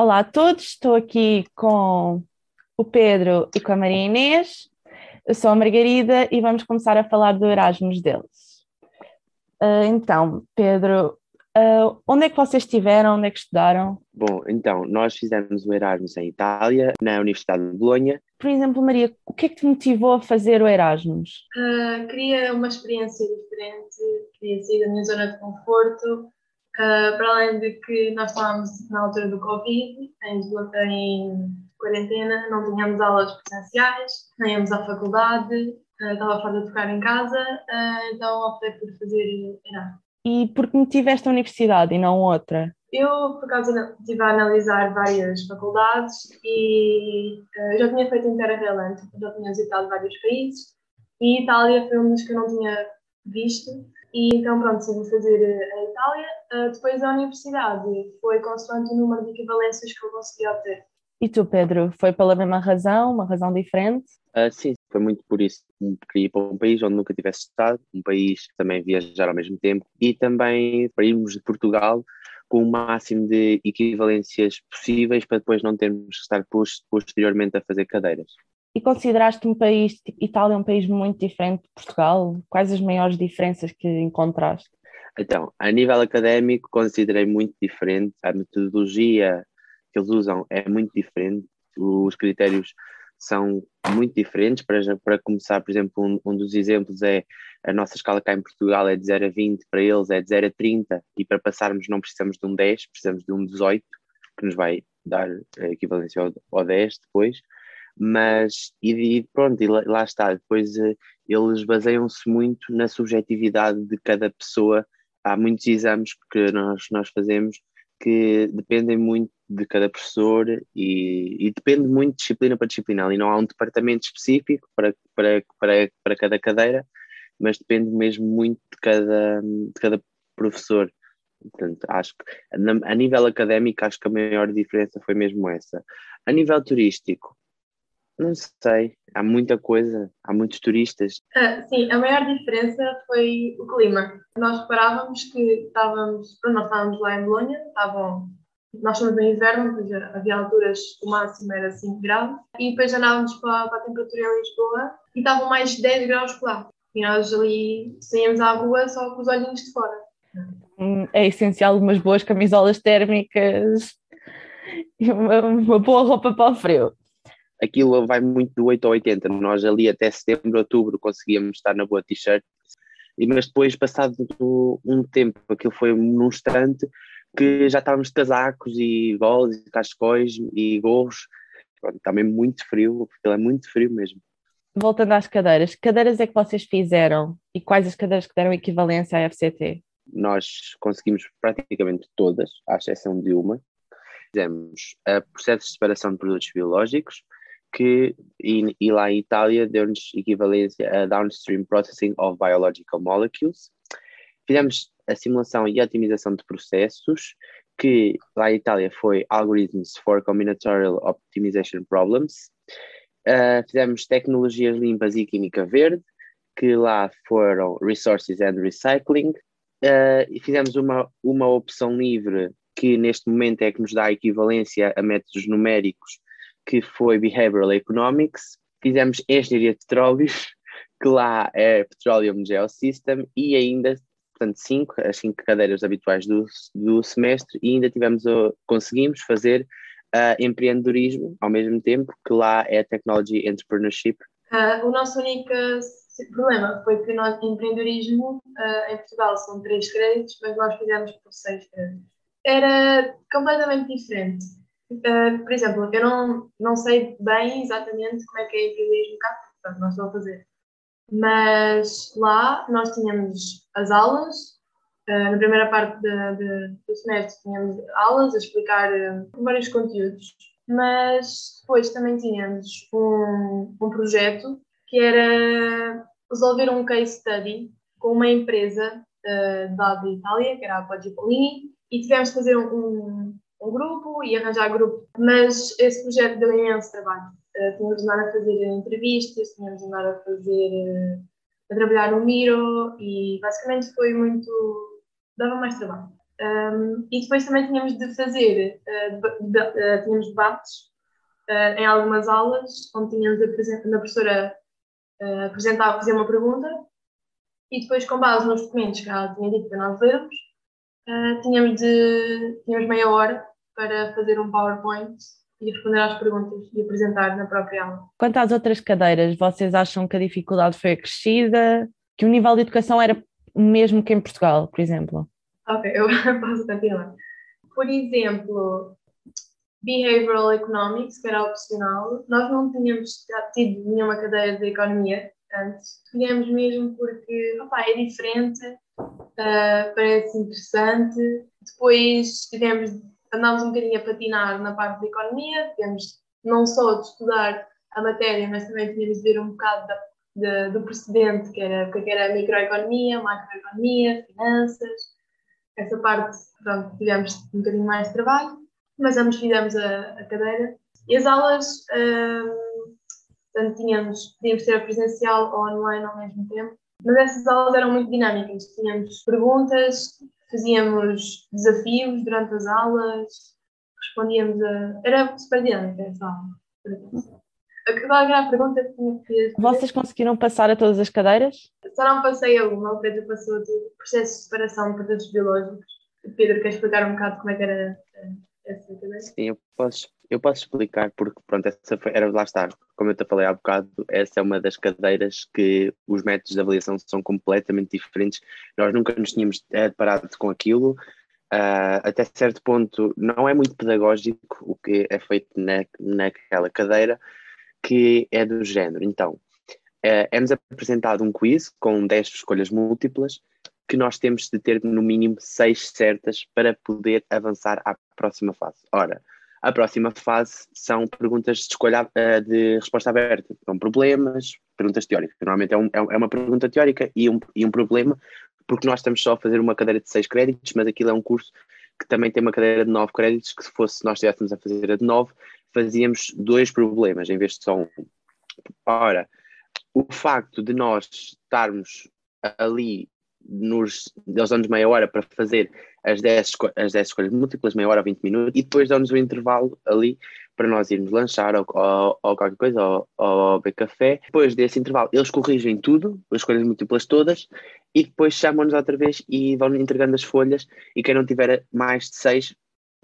Olá a todos, estou aqui com o Pedro e com a Maria Inês. Eu sou a Margarida e vamos começar a falar do Erasmus deles. Então, Pedro, onde é que vocês estiveram? Onde é que estudaram? Bom, então, nós fizemos o Erasmus em Itália, na Universidade de Bolonha. Por exemplo, Maria, o que é que te motivou a fazer o Erasmus? Queria uma experiência diferente, queria sair da minha zona de conforto. Para além de que nós estávamos na altura do Covid, em quarentena, não tínhamos aulas presenciais, não íamos à faculdade, estava fora de tocar em casa, então optei por fazer Erasmus. E por que motivo esta universidade e não outra? Eu, por acaso, estive a analisar várias faculdades e já tinha feito Intera Relântica, já tinha visitado vários países e Itália foi um dos que eu não tinha visto. E então, pronto, decidi fazer a Itália. Depois a universidade foi consoante o número de equivalências que eu consegui obter. E tu, Pedro, foi pela mesma razão, uma razão diferente? Sim, foi muito por isso que queria ir para um país onde nunca tivesse estado, um país que também viajar ao mesmo tempo, e também para irmos de Portugal com o máximo de equivalências possíveis para depois não termos que estar posteriormente a fazer cadeiras. E consideraste um país, Itália, um país muito diferente de Portugal? Quais as maiores diferenças que encontraste? Então, a nível académico, considerei muito diferente. A metodologia que eles usam é muito diferente. Os critérios são muito diferentes. Para começar, por exemplo, um dos exemplos é a nossa escala cá em Portugal é de 0 a 20, para eles é de 0 a 30, e para passarmos não precisamos de um 10, precisamos de um 18, que nos vai dar a equivalência ao 10 depois. Mas, e pronto, e lá está, depois eles baseiam-se muito na subjetividade de cada pessoa. Há muitos exames que nós fazemos que dependem muito de cada professor e depende muito de disciplina para disciplina. Ali não há um departamento específico para cada cadeira, mas depende mesmo muito de cada professor. Portanto, acho que a nível académico, acho que a maior diferença foi mesmo essa. A nível turístico, não sei, há muita coisa, há muitos turistas. Sim, a maior diferença foi o clima. Nós reparávamos que nós estávamos lá em Bolonha, nós estamos no inverno, porque havia alturas o máximo era 5 graus, e depois andávamos para a temperatura em Lisboa e estavam mais de 10 graus por lá. E nós ali saímos à rua só com os olhinhos de fora. É essencial umas boas camisolas térmicas e uma boa roupa para o frio. Aquilo vai muito do 8 ao 80, nós ali até setembro, outubro conseguíamos estar na boa t-shirt, mas depois passado um tempo, aquilo foi num instante que já estávamos de casacos e goles e cascóis e gorros, também muito frio, porque é muito frio mesmo. Voltando às cadeiras, que cadeiras é que vocês fizeram e quais as cadeiras que deram equivalência à FCT? Nós conseguimos praticamente todas, à exceção de uma. Fizemos processos de separação de produtos biológicos, e lá em Itália deu-nos equivalência a downstream processing of biological molecules. Fizemos a simulação e a otimização de processos, que lá em Itália foi algorithms for combinatorial optimization problems. Fizemos tecnologias limpas e química verde, que lá foram resources and recycling. E fizemos uma opção livre, que neste momento é que nos dá a equivalência a métodos numéricos, que foi Behavioral Economics. Fizemos engenharia de petróleos, que lá é Petroleum Geosystem, e ainda, portanto, as cinco cadeiras habituais do semestre, e ainda conseguimos fazer empreendedorismo ao mesmo tempo, que lá é Technology Entrepreneurship. O nosso único problema foi que nós, empreendedorismo, em Portugal são 3 créditos, mas nós fizemos por 6 créditos. Era completamente diferente. Por exemplo, eu não sei bem exatamente como é que é empreendedorismo cá, portanto, nós vamos fazer. Mas lá nós tínhamos as aulas, na primeira parte do semestre tínhamos aulas a explicar vários conteúdos, mas depois também tínhamos um projeto que era resolver um case study com uma empresa da Itália, que era a Poggi Polini, e tivemos de fazer um grupo e arranjar grupo, mas esse projeto deu imenso trabalho. Tínhamos de andar a fazer entrevistas, tínhamos de andar a trabalhar no Miro, e basicamente foi muito, dava mais trabalho. E depois também tínhamos de fazer, tínhamos debates em algumas aulas, onde tínhamos a professora apresentar, fazer uma pergunta, e depois, com base nos documentos que ela tinha dito para nós lermos, tínhamos meia hora para fazer um PowerPoint e responder às perguntas e apresentar na própria aula. Quanto às outras cadeiras, vocês acham que a dificuldade foi acrescida? Que o nível de educação era o mesmo que em Portugal, por exemplo? Ok, eu posso continuar. Por exemplo, Behavioral Economics, que era opcional, nós não tínhamos tido nenhuma cadeira de economia antes. Escolhemos mesmo porque é diferente, parece interessante. Depois andámos um bocadinho a patinar na parte da economia, tivemos não só de estudar a matéria, mas também tínhamos de ver um bocado do precedente, que era microeconomia, macroeconomia, finanças. Essa parte, pronto, tivemos um bocadinho mais de trabalho, mas ambos fizemos a cadeira. E as aulas, portanto, podíamos ter a presencial ou online ao mesmo tempo, mas essas aulas eram muito dinâmicas. Tínhamos perguntas, fazíamos desafios durante as aulas, respondíamos a... Era super dinâmica essa aula. Agora era a pergunta que tinha que fazer. Vocês conseguiram passar a todas as cadeiras? Só não passei a uma, o Pedro passou a tudo. Processo de separação de produtos biológicos. Pedro, quer explicar um bocado como é que era essa cadeira? Sim, eu posso explicar, porque pronto, essa era, lá está, como eu te falei há bocado, essa é uma das cadeiras que os métodos de avaliação são completamente diferentes. Nós nunca nos tínhamos deparado com aquilo. Até certo ponto não é muito pedagógico o que é feito naquela cadeira, que é do género. Então, é-nos apresentado um quiz com 10 escolhas múltiplas, que nós temos de ter no mínimo 6 certas para poder avançar à próxima fase. Ora, a próxima fase são perguntas de resposta aberta. São problemas, perguntas teóricas. Normalmente é uma pergunta teórica e um problema, porque nós estamos só a fazer uma cadeira de 6 créditos, mas aquilo é um curso que também tem uma cadeira de 9 créditos, que se nós estivéssemos a fazer a de 9, fazíamos 2 problemas em vez de só um. Ora, o facto de nós estarmos ali, eles dão-nos meia hora para fazer as 10 escolhas múltiplas, meia hora ou 20 minutos, e depois dão-nos um intervalo ali para nós irmos lanchar ou qualquer coisa, ou beber café. Depois desse intervalo, eles corrigem tudo, as escolhas múltiplas todas, e depois chamam-nos outra vez e vão entregando as folhas, e quem não tiver mais de 6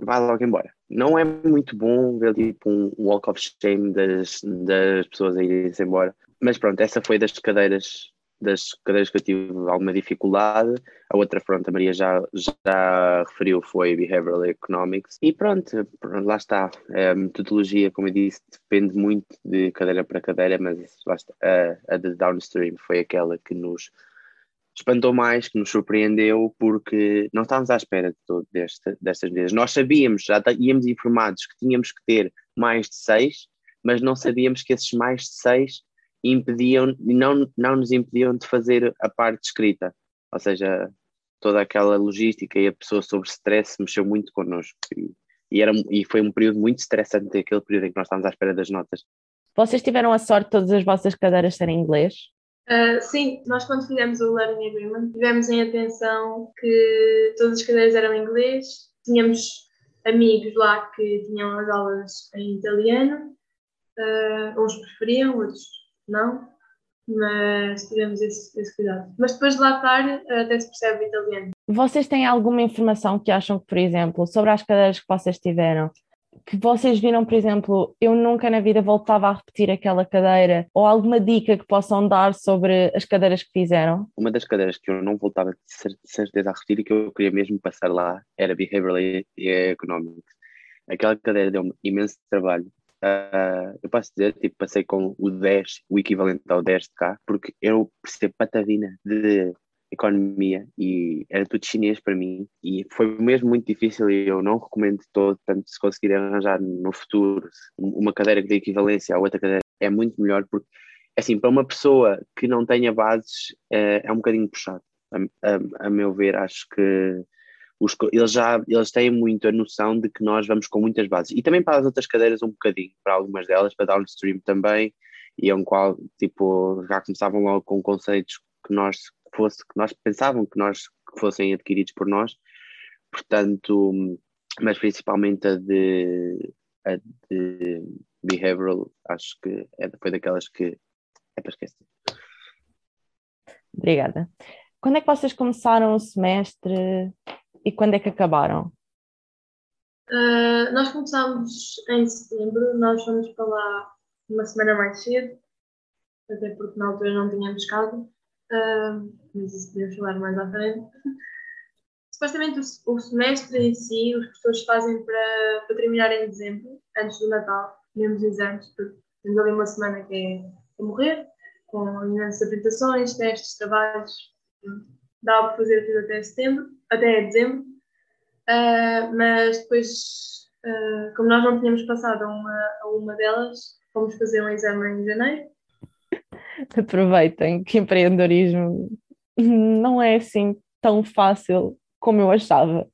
vai logo embora. Não é muito bom ver tipo um walk of shame das pessoas a irem-se embora. Mas pronto, essa foi das cadeiras que eu tive alguma dificuldade. A outra, pronto, a Maria já referiu, foi Behavioral Economics. E pronto, lá está. A metodologia, como eu disse, depende muito de cadeira para cadeira, mas lá está. A de Downstream foi aquela que nos espantou mais, que nos surpreendeu, porque não estávamos à espera de todo destas medidas. Nós sabíamos, já íamos informados que tínhamos que ter mais de 6, mas não sabíamos que esses mais de 6 não nos impediam de fazer a parte escrita. Ou seja, toda aquela logística e a pessoa sobre stress mexeu muito connosco. E foi um período muito estressante, aquele período em que nós estávamos à espera das notas. Vocês tiveram a sorte de todas as vossas cadeiras serem em inglês? Sim, nós quando fizemos o Learning Agreement tivemos em atenção que todas as cadeiras eram em inglês. Tínhamos amigos lá que tinham as aulas em italiano, uns preferiam, outros não, mas tivemos esse cuidado. Mas depois de lá estar, até se percebe o italiano. Vocês têm alguma informação que acham que, por exemplo, sobre as cadeiras que vocês tiveram, que vocês viram, por exemplo, eu nunca na vida voltava a repetir aquela cadeira, ou alguma dica que possam dar sobre as cadeiras que fizeram? Uma das cadeiras que eu não voltava de certeza a repetir e que eu queria mesmo passar lá era Behavioral Economics. Aquela cadeira deu-me imenso trabalho. Eu posso dizer, passei com o 10, o equivalente ao 10 de cá, porque eu percebi patavina de economia e era tudo chinês para mim, e foi mesmo muito difícil e eu não recomendo todo. Portanto, se conseguir arranjar no futuro uma cadeira que dê equivalência à outra cadeira, é muito melhor, porque assim, para uma pessoa que não tenha bases é um bocadinho puxado. A meu ver, acho que eles têm muito a noção de que nós vamos com muitas bases, e também para as outras cadeiras um bocadinho, para algumas delas, para Downstream também, e é um qual já começavam logo com conceitos que nós pensavam que fossem adquiridos por nós. portanto, mas principalmente a de Behavioral, acho que foi daquelas que é para esquecer. Obrigada. Quando é que vocês começaram o semestre e quando é que acabaram? Nós começámos em setembro, nós fomos para lá uma semana mais cedo, até porque na altura não tínhamos casa, mas isso podemos falar mais à frente. Supostamente o semestre em si, os professores fazem para terminar em dezembro, antes do Natal, tínhamos exames, porque temos ali uma semana que é a morrer, com imensas apresentações, testes, trabalhos, dá para fazer tudo até setembro, até dezembro, mas depois, como nós não tínhamos passado a uma delas, fomos fazer um exame em janeiro. Aproveitem que empreendedorismo não é assim tão fácil como eu achava.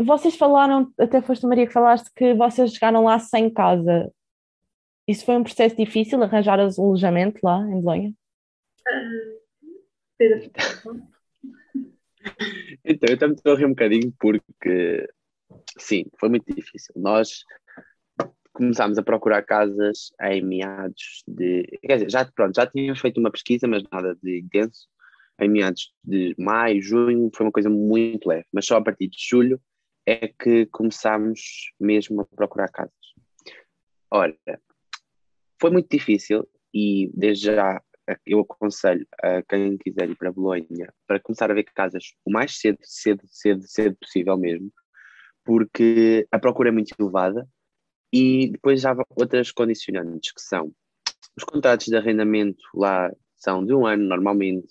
Vocês falaram, até foste Maria que falaste, que vocês chegaram lá sem casa. Isso foi um processo difícil, arranjar alojamento lá em Bolonha? Pedro. Então, eu também estou a rir um bocadinho porque, sim, foi muito difícil. Nós começámos a procurar casas em meados de... Quer dizer, já tínhamos feito uma pesquisa, mas nada de intenso. Em meados de maio, junho, foi uma coisa muito leve. Mas só a partir de julho é que começámos mesmo a procurar casas. Ora, foi muito difícil e desde já eu aconselho a quem quiser ir para Bolonha para começar a ver casas o mais cedo possível mesmo, porque a procura é muito elevada e depois há outras condicionantes que são os contratos de arrendamento lá são de um ano normalmente,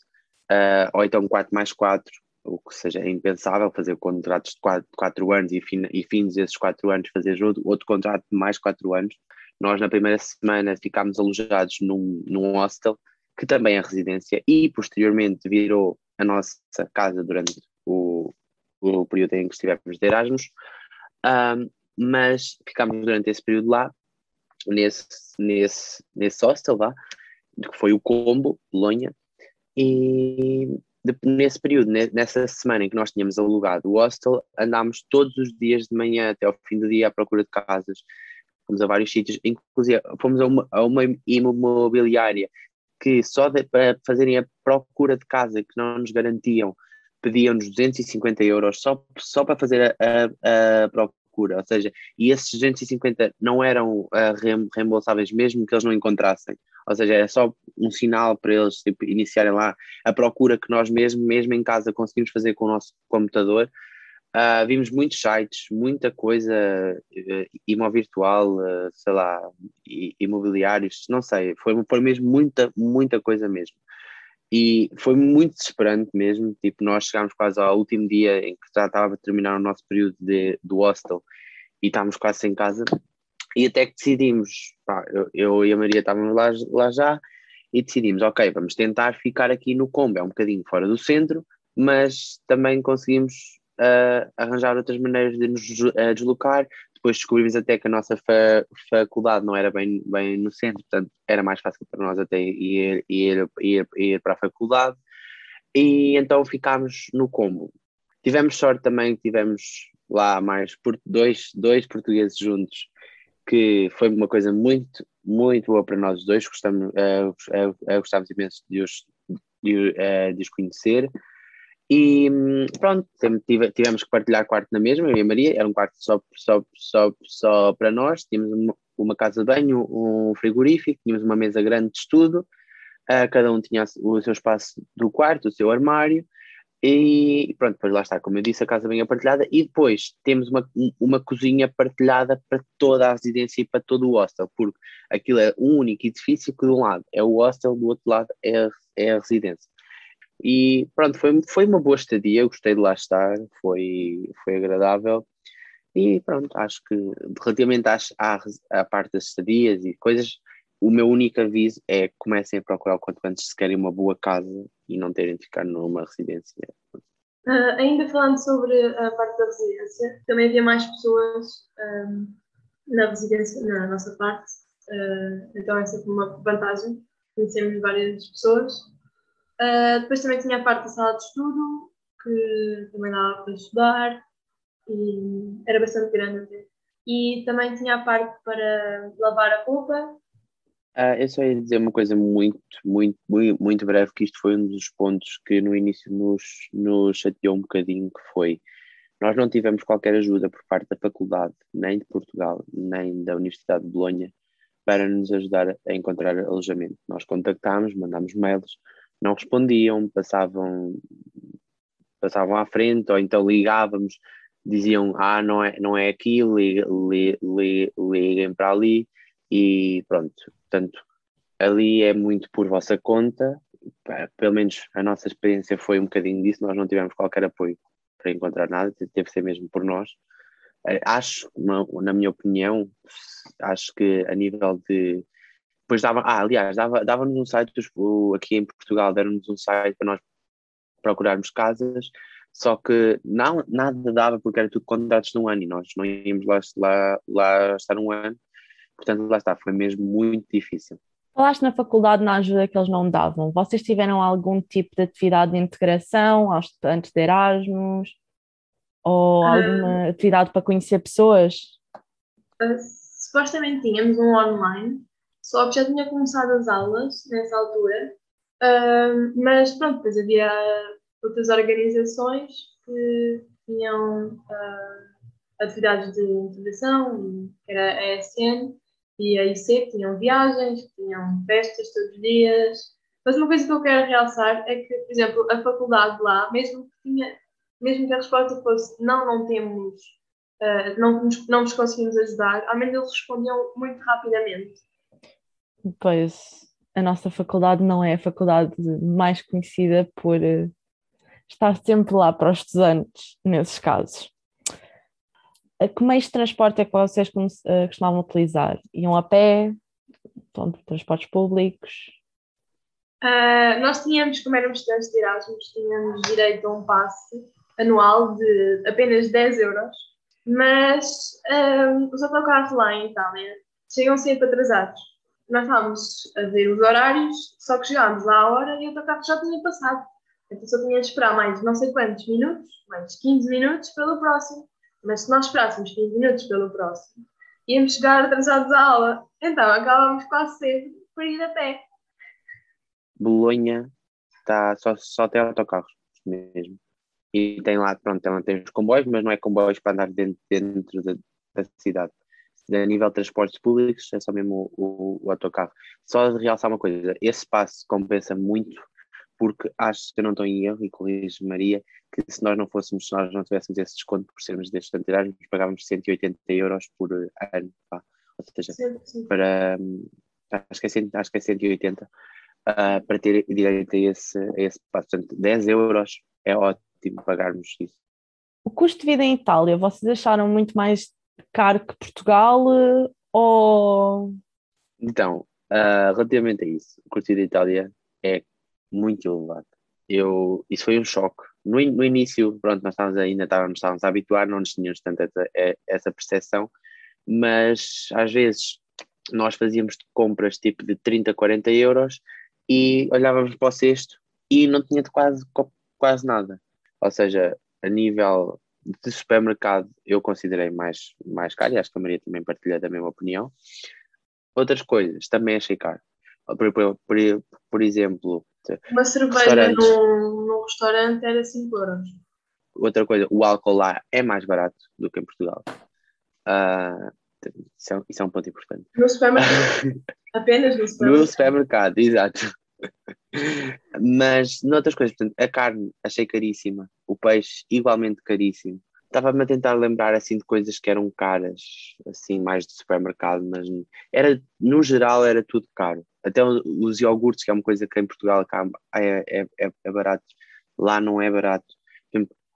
ou então 4 mais 4, o que seja, é impensável fazer contratos de 4 anos e fins desses 4 anos fazer outro contrato de mais 4 anos. Nós na primeira semana ficámos alojados num hostel, que também é residência, e posteriormente virou a nossa casa durante o período em que estivemos de Erasmus, mas ficámos durante esse período lá, nesse hostel lá, que foi o Combo, Bolonha, e... Nesse período, nessa semana em que nós tínhamos alugado o hostel, andámos todos os dias de manhã até ao fim do dia à procura de casas. Fomos a vários sítios, inclusive fomos a uma imobiliária que só para fazerem a procura de casa que não nos garantiam, pediam-nos 250 € só para fazer a procura. Ou seja, e esses 250 não eram reembolsáveis mesmo que eles não encontrassem. Ou seja, era só um sinal para eles tipo, iniciarem lá a procura que nós mesmo em casa conseguimos fazer com o nosso computador. Vimos muitos sites, muita coisa, imovirtual, sei lá, imobiliários, não sei, foi mesmo muita coisa mesmo. E foi muito desesperante mesmo, tipo, nós chegámos quase ao último dia em que já estava a terminar o nosso período do hostel e estávamos quase sem casa. E até que decidimos, pá, eu e a Maria estávamos lá já, e decidimos, ok, vamos tentar ficar aqui no Combo, é um bocadinho fora do centro, mas também conseguimos arranjar outras maneiras de nos deslocar. Depois descobrimos até que a nossa faculdade não era bem no centro, portanto era mais fácil para nós até ir para a faculdade, e então ficámos no Combo. Tivemos sorte também, tivemos lá mais dois portugueses juntos, que foi uma coisa muito boa para nós dois, gostávamos imenso de os conhecer, e pronto, tivemos que partilhar quarto na mesma, eu e a Maria, era um quarto só para nós, tínhamos uma casa de banho, um frigorífico, tínhamos uma mesa grande de estudo, cada um tinha o seu espaço do quarto, o seu armário, e pronto, depois lá está, como eu disse, a casa bem partilhada, e depois temos uma cozinha partilhada para toda a residência e para todo o hostel, porque aquilo é um único edifício que de um lado é o hostel, do outro lado é a residência. E pronto, foi uma boa estadia, eu gostei de lá estar, foi agradável, e pronto, acho que relativamente à parte das estadias e coisas, o meu único aviso é que comecem a procurar o quanto antes se querem uma boa casa e não terem de ficar numa residência. Ainda falando sobre a parte da residência, também havia mais pessoas na residência, na nossa parte, então essa foi uma vantagem, conhecemos várias pessoas. Depois também tinha a parte da sala de estudo, que também dava para estudar e era bastante grande até. E também tinha a parte para lavar a roupa. Eu só ia dizer uma coisa muito breve, que isto foi um dos pontos que no início nos chateou um bocadinho, que foi, nós não tivemos qualquer ajuda por parte da faculdade, nem de Portugal, nem da Universidade de Bolonha, para nos ajudar a encontrar alojamento. Nós contactámos, mandámos mails, não respondiam, passavam à frente, ou então ligávamos, diziam, não é aqui, liguem para ali, e pronto. Portanto, ali é muito por vossa conta, pelo menos a nossa experiência foi um bocadinho disso, nós não tivemos qualquer apoio para encontrar nada, teve que ser mesmo por nós. Acho, na minha opinião, acho que a nível de... Depois dava-nos um site, aqui em Portugal deram-nos um site para nós procurarmos casas, só que nada dava porque era tudo contratos de um ano e nós não íamos lá estar um ano, portanto lá está, foi mesmo muito difícil. Falaste na faculdade na ajuda que eles não davam, vocês tiveram algum tipo de atividade de integração aos estudantes de Erasmus? Ou alguma atividade para conhecer pessoas? Supostamente tínhamos um online, só que já tinha começado as aulas nessa altura, mas pronto, depois havia outras organizações que tinham atividades de integração, que era a ESN e a IC, que tinham viagens, que tinham festas todos os dias, mas uma coisa que eu quero realçar é que, por exemplo, a faculdade lá, mesmo que a resposta fosse não temos, não vos conseguimos ajudar, ao menos eles respondiam muito rapidamente. Pois, a nossa faculdade não é a faculdade mais conhecida por estar sempre lá para os estudantes, nesses casos. Que meios de transporte é que vocês costumavam utilizar? Iam a pé? Então, transportes públicos? Nós tínhamos, como éramos estudantes de Erasmus, tínhamos direito a um passe anual de apenas 10€, mas os autocarros lá em Itália chegam sempre atrasados. Nós estávamos a ver os horários, só que chegámos lá à hora e o autocarro já tinha passado. Então só tinha de esperar mais não sei quantos minutos, mais 15 minutos pelo próximo. Mas se nós esperássemos 15 minutos pelo próximo, íamos chegar atrasados à aula. Então acabámos quase sempre por ir a pé. Bolonha tá, só tem autocarros mesmo. E tem lá, pronto, tem os comboios, mas não é comboios para andar dentro da cidade. A nível de transportes públicos, é só mesmo o autocarro. Só de realçar uma coisa, esse passo compensa muito, porque acho que eu não estou em erro, e corrijo Maria, que se nós não tivéssemos esse desconto por sermos de estudantes, pagávamos 180€ por ano, pá. Ou seja, sim. Para, acho que é 180, para ter direito a esse passo. Portanto, 10€ é ótimo pagarmos isso. O custo de vida em Itália, vocês acharam muito mais caro que Portugal ou... Então, relativamente a isso, o custo de Itália é muito elevado. Isso foi um choque. No início, pronto, nós estávamos a habituar, não nos tínhamos tanto essa percepção, mas às vezes nós fazíamos compras tipo de 30, 40€ e olhávamos para o cesto e não tinha quase nada. Ou seja, a nível... de supermercado eu considerei mais caro, e acho que a Maria também partilha da mesma opinião. Outras coisas também achei caro. Por exemplo, uma cerveja num restaurante era 5€. Outra coisa, o álcool lá é mais barato do que em Portugal. Isso é um ponto importante. No supermercado. Apenas no supermercado. No supermercado, exato. Mas noutras coisas, portanto, a carne achei caríssima, o peixe igualmente caríssimo. Estava-me a tentar lembrar assim de coisas que eram caras, assim mais de supermercado, mas no geral era tudo caro. Até os iogurtes, que é uma coisa que em Portugal é barato, lá não é barato.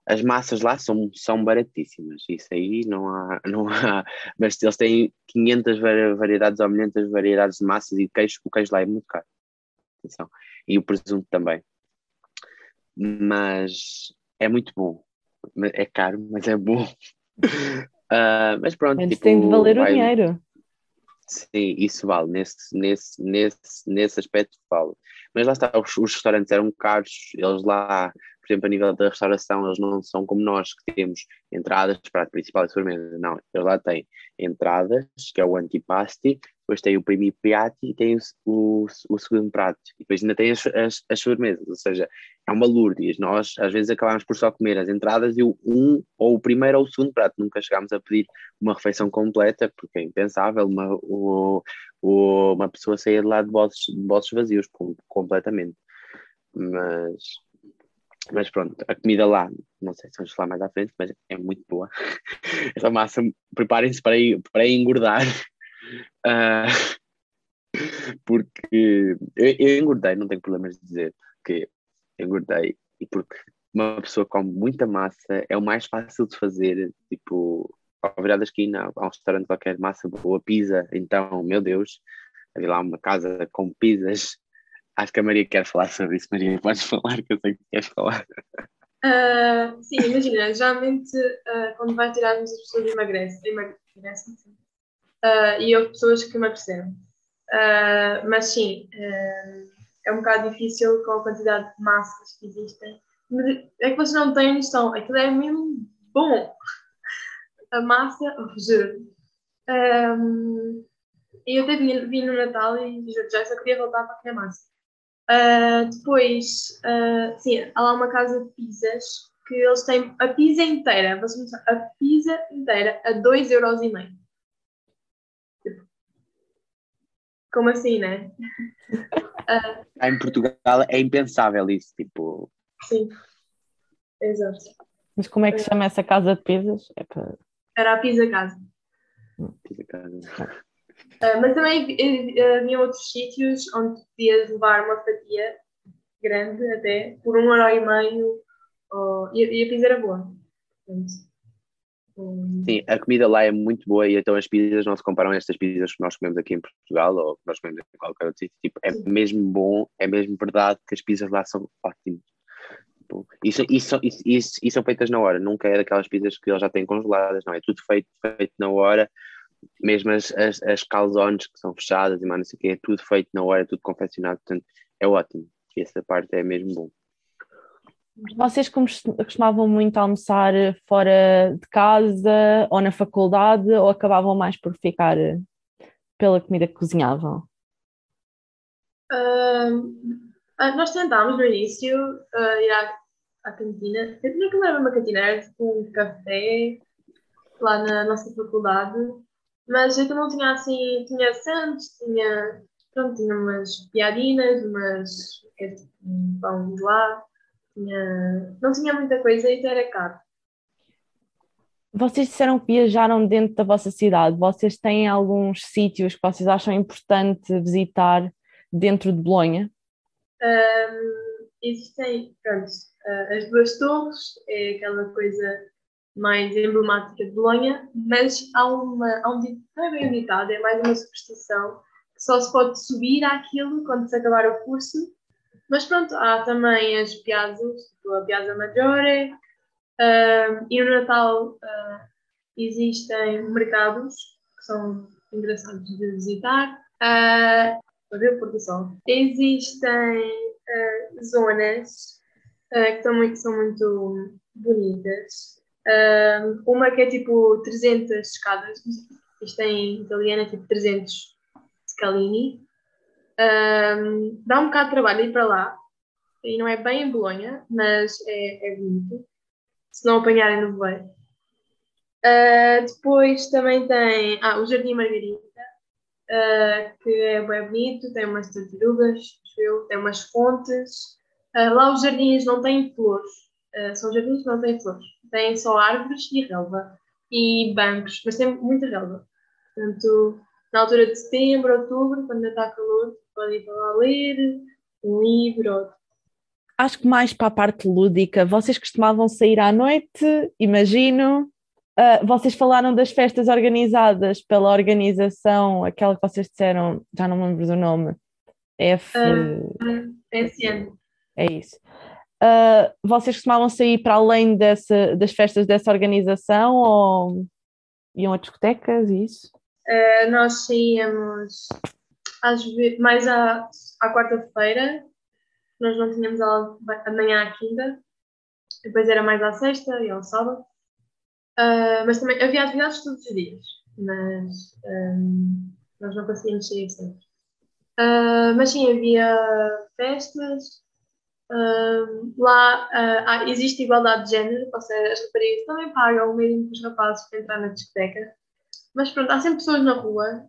As massas lá são baratíssimas, isso aí não há, mas eles têm 500 variedades ou 500 variedades de massas, e o queijo lá é muito caro. E o presunto também, mas é muito bom, é caro, mas é bom. Mas pronto, mas tipo, tem de valer o dinheiro. Sim, isso vale, nesse aspecto vale. Mas lá está, os restaurantes eram caros, eles lá por exemplo, a nível da restauração, eles não são como nós, que temos entradas, prato principal e sobremesa. Não, eles lá têm entradas, que é o antipasti, depois tem o primi piatti e tem o segundo prato. E depois ainda tem as sobremesas, ou seja, é uma lourdes. Nós, às vezes, acabamos por só comer as entradas e o primeiro ou o segundo prato. Nunca chegámos a pedir uma refeição completa, porque é impensável uma pessoa sair de lá de bolsos vazios, completamente. Mas pronto, a comida lá, não sei se vamos falar mais à frente, mas é muito boa. Essa massa, preparem-se para engordar. Porque eu engordei, não tenho problemas de dizer que engordei, e porque uma pessoa come muita massa é o mais fácil de fazer, tipo, ao virar da esquina, a um restaurante qualquer, massa boa, pizza, então, meu Deus, havia lá uma casa com pizzas. Acho que a Maria quer falar sobre isso. Maria, podes falar, que eu sei que queres falar. Sim, imagina, geralmente quando vais tirar as pessoas emagrecem, sim. E houve pessoas que emagreceram. Mas sim, é um bocado difícil com a quantidade de massas que existem. É que vocês não têm noção, aquilo é mesmo bom. A massa, juro. Eu até vim no Natal e já só queria voltar para comer massa. Depois, sim, há lá uma casa de pizzas que eles têm a pizza inteira, a 2,5€. Como assim, né? Em Portugal é impensável isso, tipo... Sim, exato. Mas como é que se chama essa casa de pizzas? Era a Pizza Casa. Pizza Casa. Mas também havia outros sítios onde podias levar uma fatia grande até, por 1,5€, e a pizza era boa. Sim, a comida lá é muito boa, e então as pizzas não se comparam a estas pizzas que nós comemos aqui em Portugal ou que nós comemos em qualquer outro sítio. Tipo, é mesmo bom, é mesmo verdade que as pizzas lá são ótimas. E são feitas na hora, nunca é daquelas pizzas que eles já têm congeladas, não é? Tudo feito na hora. Mesmo as calzones que são fechadas e mais não sei o que, é tudo feito na hora, tudo confeccionado, portanto é ótimo. Essa parte é mesmo bom. Vocês costumavam muito almoçar fora de casa ou na faculdade, ou acabavam mais por ficar pela comida que cozinhavam? Nós tentámos no início ir à cantina. Eu tinha que levar uma cantina, era tipo um café lá na nossa faculdade, mas eu não tinha assim, tinha sandes, tinha umas piadinas, um pão de lá, não tinha muita coisa, e então era caro. Vocês disseram que viajaram dentro da vossa cidade. Vocês têm alguns sítios que vocês acham importante visitar dentro de Bolonha? Existem, pronto, as Duas Torres, é aquela coisa mais emblemática de Bolonha, mas há um ditado, não é bem um ditado, é mais uma superstição, que só se pode subir àquilo quando se acabar o curso. Mas pronto, há também as piazzas, tipo a Piazza Maggiore, e no Natal existem mercados que são engraçados de visitar, para ver o pôr do sol. Existem zonas que são muito bonitas. Uma que é tipo 300 escadas, isto em italiano é tipo 300 scalini. Dá um bocado de trabalho ir para lá, e não é bem em Bolonha, mas é bonito, se não apanharem no voeiro. Depois também tem o Jardim Margarita, que é bem bonito, tem umas tartarugas, tem umas fontes. Lá os jardins não têm flores, são jardins que não têm flores. Tem só árvores e relva e bancos, mas tem muita relva. Portanto, na altura de setembro, outubro, quando ainda está calor, podem ir para lá ler um livro. Acho que mais para a parte lúdica, vocês costumavam sair à noite, imagino. Vocês falaram das festas organizadas pela organização, aquela que vocês disseram, já não me lembro do nome, ESN. É isso. Vocês costumavam sair para além das festas dessa organização, ou iam a discotecas e isso? Nós saíamos mais à quarta-feira, nós não tínhamos aula amanhã à quinta, Depois era mais à sexta e ao sábado. Mas também havia atividades todos os dias, mas nós não conseguíamos sair sempre. Mas sim, havia festas. Lá existe igualdade de género, ou seja, as raparigas também pagam o mesmo que os rapazes para entrar na discoteca. Mas pronto, há sempre pessoas na rua.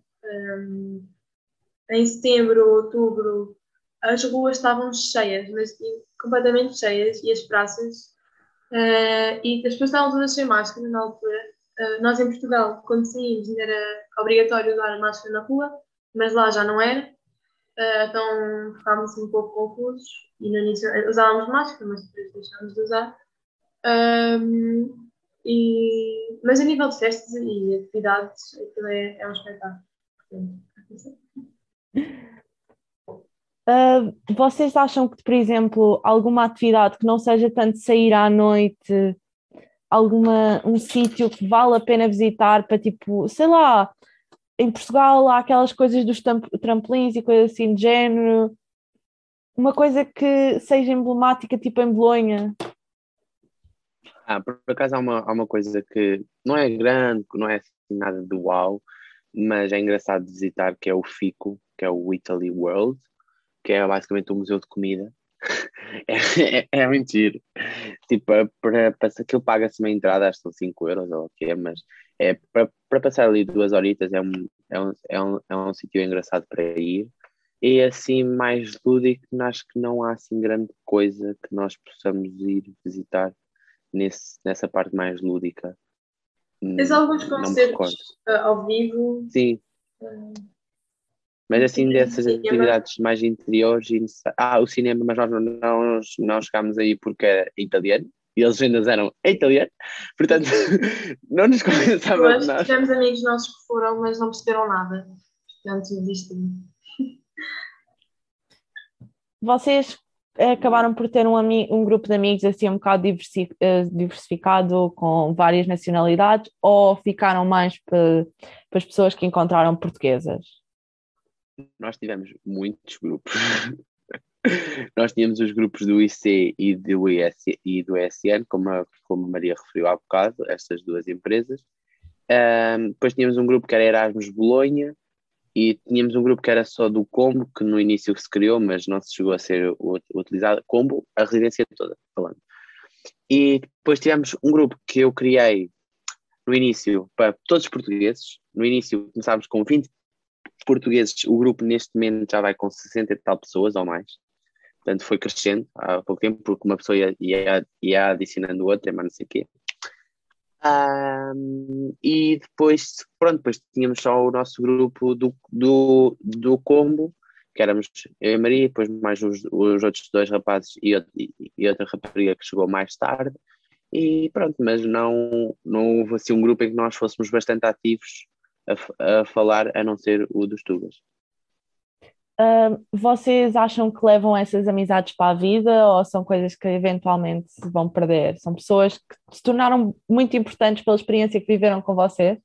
Em setembro, outubro, as ruas estavam cheias, mas completamente cheias, e as praças. E as pessoas estavam todas sem máscara na altura. Nós em Portugal, quando saímos, ainda era obrigatório usar máscara na rua, mas lá já não era. Então ficámos um pouco confusos e no início usávamos máscara, mas depois deixámos de usar. Mas a nível de festas e atividades, aquilo é um espetáculo. Vocês acham que, por exemplo, alguma atividade que não seja tanto sair à noite, um sítio que vale a pena visitar para, tipo, sei lá, em Portugal há aquelas coisas dos trampolins e coisas assim de género, uma coisa que seja emblemática, tipo em Bolonha? Por acaso há uma coisa que não é grande, que não é assim nada de uau, mas é engraçado de visitar, que é o FICO, que é o Italy World, que é basicamente um museu de comida. É mentira. Tipo, aquilo paga-se uma entrada, acho que são 5 euros ou o que é, mas é para passar ali 2 horitas é um sítio engraçado para ir. E assim, mais lúdico, acho que não há assim grande coisa que nós possamos ir visitar nessa parte mais lúdica. Tens alguns concertos ao vivo? Sim. Mas assim, dessas atividades mais interiores... o cinema, mas nós não chegámos aí porque era italiano, e as legendas eram em italiano, portanto, não nos compensava nada. Tivemos amigos nossos que foram, mas não perceberam nada, portanto, desistimos. Vocês acabaram por ter um grupo de amigos assim um bocado diversificado, com várias nacionalidades, ou ficaram mais para as pessoas que encontraram portuguesas? Nós tivemos muitos grupos. Nós tínhamos os grupos do IC e do ESN, como a Maria referiu há bocado, estas duas empresas. Depois tínhamos um grupo que era Erasmus Bolonha, e tínhamos um grupo que era só do Combo, que no início se criou, mas não se chegou a ser utilizado. Combo, a residência toda, falando. E depois tivemos um grupo que eu criei no início para todos os portugueses. No início começámos com 20 portugueses, o grupo neste momento já vai com 60 e tal pessoas ou mais, portanto foi crescendo há pouco tempo, porque uma pessoa ia adicionando outra, mas não sei o quê. E depois, pronto, depois tínhamos só o nosso grupo do Combo, que éramos eu e a Maria, depois mais os outros dois rapazes e outra rapariga que chegou mais tarde, e pronto, mas não houve assim um grupo em que nós fôssemos bastante ativos a falar, a não ser o dos Tubas. Vocês acham que levam essas amizades para a vida, ou são coisas que eventualmente se vão perder? São pessoas que se tornaram muito importantes pela experiência que viveram com vocês?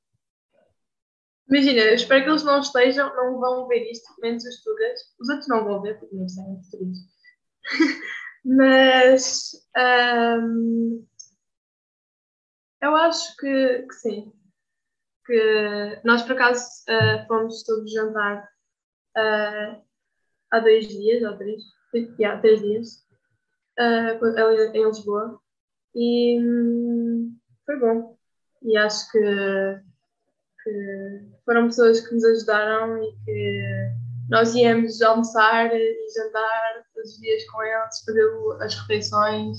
Imagina, eu espero que eles não vão ver isto, menos os Tugas. Os outros não vão ver, porque não estão muito tristes. Mas eu acho que sim. Que nós, por acaso, fomos todos jantar há 2 dias, ou 3, há 3 dias, ali em Lisboa, e foi bom. E acho que foram pessoas que nos ajudaram, e que nós íamos almoçar e jantar todos os dias com eles, fazer as refeições.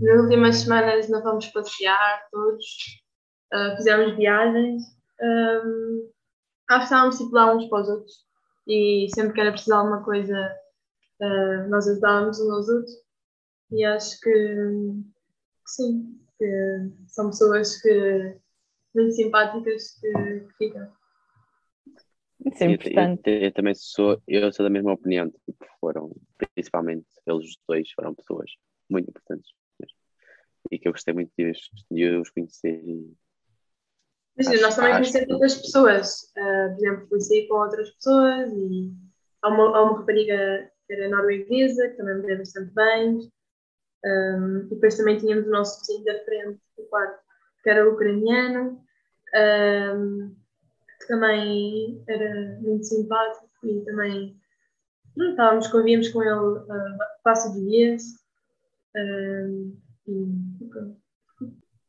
Nas últimas semanas nós fomos passear todos, fizemos viagens. Acho que estávamos tipo lá uns para os outros, e sempre que era preciso alguma coisa nós ajudávamos uns aos outros, e acho que sim, que são pessoas que, muito simpáticas, que ficam. Isso é importante. Eu também sou da mesma opinião, tipo, foram, principalmente eles dois, foram pessoas muito importantes mesmo, e que eu gostei muito de os conhecer. Mas nós também conhecemos outras pessoas, por exemplo, conheci com outras pessoas, e há uma rapariga que era norueguesa, que também me deu bastante bem, E depois também tínhamos o nosso vizinho da frente do quarto, que era ucraniano, que também era muito simpático e também convíamos com ele quase todos os dias.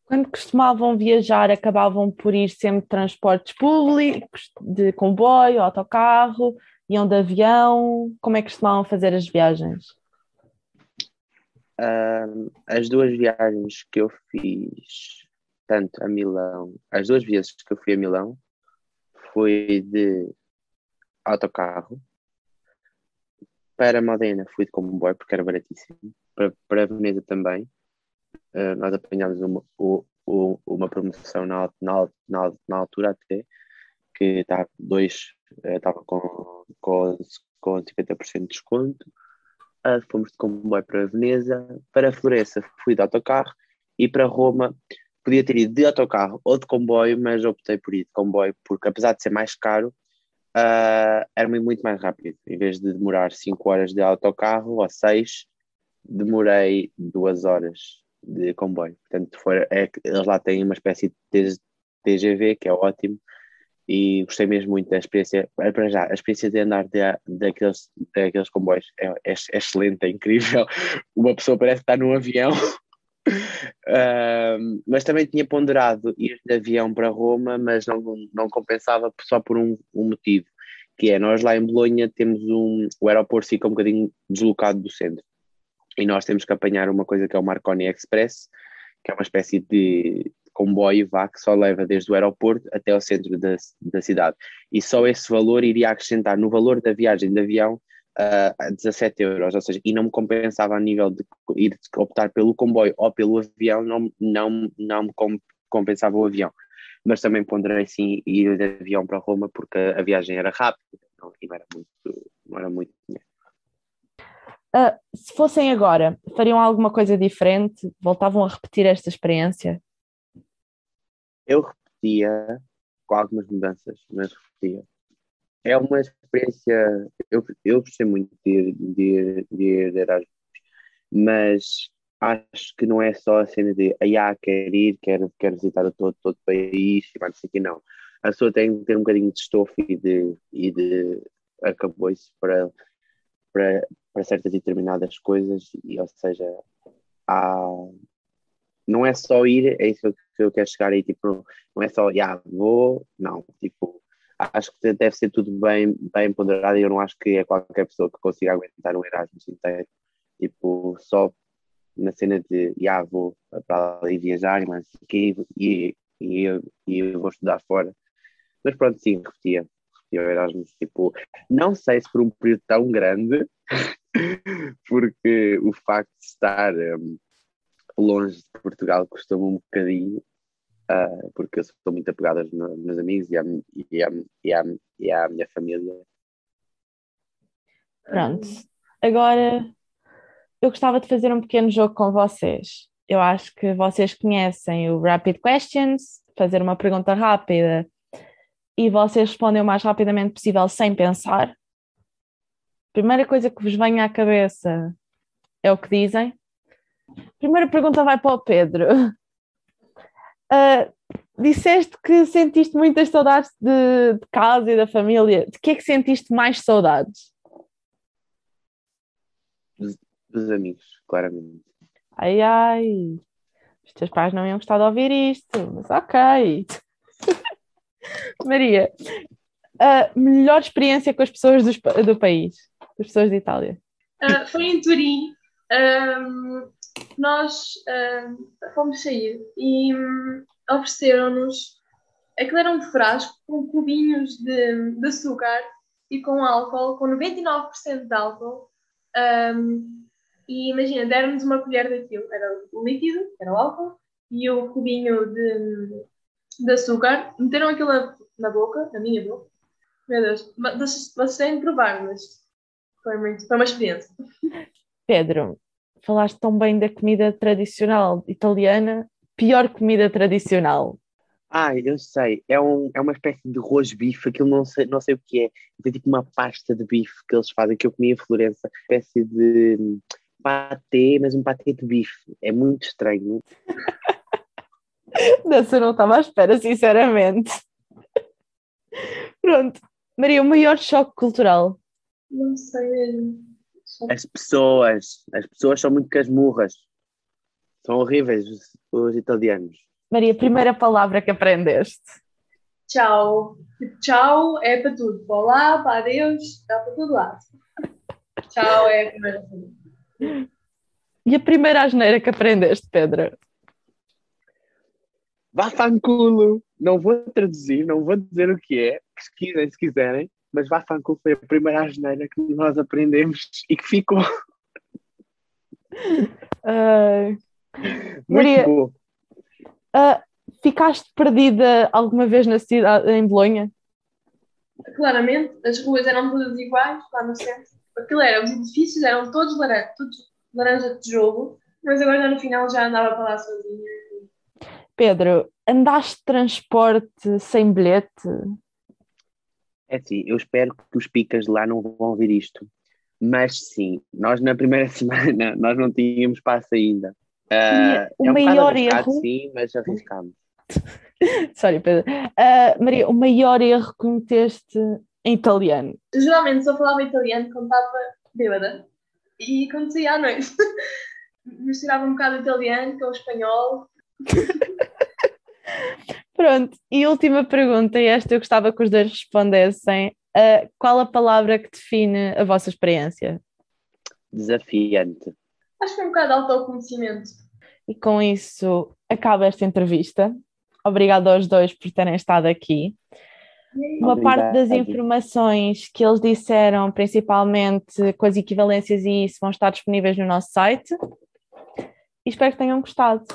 Quando costumavam viajar, acabavam por ir sempre de transportes públicos, de comboio, autocarro, iam de avião? Como é que costumavam fazer as viagens? As duas viagens que eu fiz, tanto a Milão, as duas vezes que eu fui a Milão, fui de autocarro. Para Modena fui de comboio, porque era baratíssimo. Para Veneza também. Nós apanhámos uma promoção na altura até, que estava com 50% de desconto. Fomos de comboio para Veneza. Para Florença fui de autocarro. E para Roma podia ter ido de autocarro ou de comboio, mas optei por ir de comboio, porque apesar de ser mais caro, era muito mais rápido. Em vez de demorar 5 horas de autocarro ou 6, demorei 2 horas de comboio. Portanto, eles lá têm uma espécie de TGV, que é ótimo, e gostei mesmo muito da experiência. Para já, a experiência de andar daqueles comboios é excelente, é incrível. Uma pessoa parece estar num avião. Mas também tinha ponderado ir de avião para Roma, mas não compensava só por um motivo, que é, nós lá em Bolonha temos o aeroporto fica um bocadinho deslocado do centro, e nós temos que apanhar uma coisa que é o Marconi Express, que é uma espécie de comboio que só leva desde o aeroporto até ao centro da cidade, e só esse valor iria acrescentar no valor da viagem de avião a 17€, ou seja, e não me compensava a nível de ir optar pelo comboio ou pelo avião, não me compensava o avião. Mas também ponderei sim ir de avião para Roma, porque a viagem era rápida e não era muito dinheiro. Se fossem agora, fariam alguma coisa diferente? Voltavam a repetir esta experiência? Eu repetia, com algumas mudanças, mas repetia. É uma experiência, eu gostei muito de ir Erasmus, mas acho que não é só a cena de quero ir, quero visitar todo o país, mas não sei que não. A pessoa tem que ter um bocadinho de estofo e de acabou-se para certas e determinadas coisas, e, ou seja, não é só ir, é isso que eu quero chegar aí, tipo, não é só, acho que deve ser tudo bem ponderado, e eu não acho que é qualquer pessoa que consiga aguentar um Erasmus inteiro, tipo, só na cena de, vou para ali viajar, mas aqui, e eu vou estudar fora. Mas pronto, sim, repetia o Erasmus, tipo, não sei se por um período tão grande, porque o facto de estar longe de Portugal custou-me um bocadinho, porque eu estou muito apegado aos meus amigos e à minha família. Pronto, agora eu gostava de fazer um pequeno jogo com vocês. Eu acho que vocês conhecem o Rapid Questions, fazer uma pergunta rápida e vocês respondem o mais rapidamente possível sem pensar. A primeira coisa que vos venha à cabeça é o que dizem. A primeira pergunta vai para o Pedro. Disseste que sentiste muitas saudades de casa e da família. De que é que sentiste mais saudades? Dos amigos, claramente. Os teus pais não iam gostar de ouvir isto, mas ok. Maria, a melhor experiência com as pessoas do país, as pessoas de Itália? Foi em Turim. Nós fomos sair e ofereceram-nos, aquilo era um frasco com cubinhos de açúcar e com álcool, com 99% de álcool, e imagina, deram-nos uma colher daquilo, era o líquido, era o álcool, e o cubinho de açúcar, meteram aquilo na minha boca. Meu Deus, vocês têm de provar, mas foi uma experiência. Pedro, falaste tão bem da comida tradicional italiana, pior comida tradicional. Eu sei, é uma espécie de rosbife, aquilo não sei o que é. É tipo uma pasta de bife que eles fazem, que eu comi em Florença, espécie de patê, mas um patê de bife. É muito estranho. Dessa não estava à espera, sinceramente. Pronto. Maria, o maior choque cultural? Não sei. As pessoas são muito casmurras. São horríveis os italianos. Maria, primeira palavra que aprendeste? Tchau. Tchau é para tudo. Para lá, para adeus, dá para todo lado. Tchau é a primeira palavra. E a primeira asneira que aprendeste, Pedro? Vafanculo. Não vou traduzir, não vou dizer o que é. Pesquisem se quiserem. Mas vafanculo foi a primeira asneira que nós aprendemos e que ficou. Muito Maria, bom. Ficaste perdida alguma vez na cidade, em Bolonha? Claramente, as ruas eram todas iguais lá no centro. Aquilo era, os edifícios eram todos laranja de tijolo, mas agora no final já andava para lá sozinha. Pedro, andaste de transporte sem bilhete? É sim, eu espero que os picas de lá não vão ouvir isto. Mas sim, nós na primeira semana nós não tínhamos passe ainda. O é um maior arriscado, erro. Sim, mas arriscámos. Sorry, Pedro. Maria, o maior erro que cometeste em italiano? Geralmente só falava italiano quando estava bêbada e quando saía à noite. Misturava um bocado italiano com o espanhol. Pronto, e última pergunta, e esta eu gostava que os dois respondessem. Qual a palavra que define a vossa experiência? Desafiante. Acho que é um bocado autoconhecimento. E com isso acaba esta entrevista. Obrigada aos dois por terem estado aqui. Uma Obrigado. Parte das informações que eles disseram, principalmente com as equivalências e isso, vão estar disponíveis no nosso site. E espero que tenham gostado.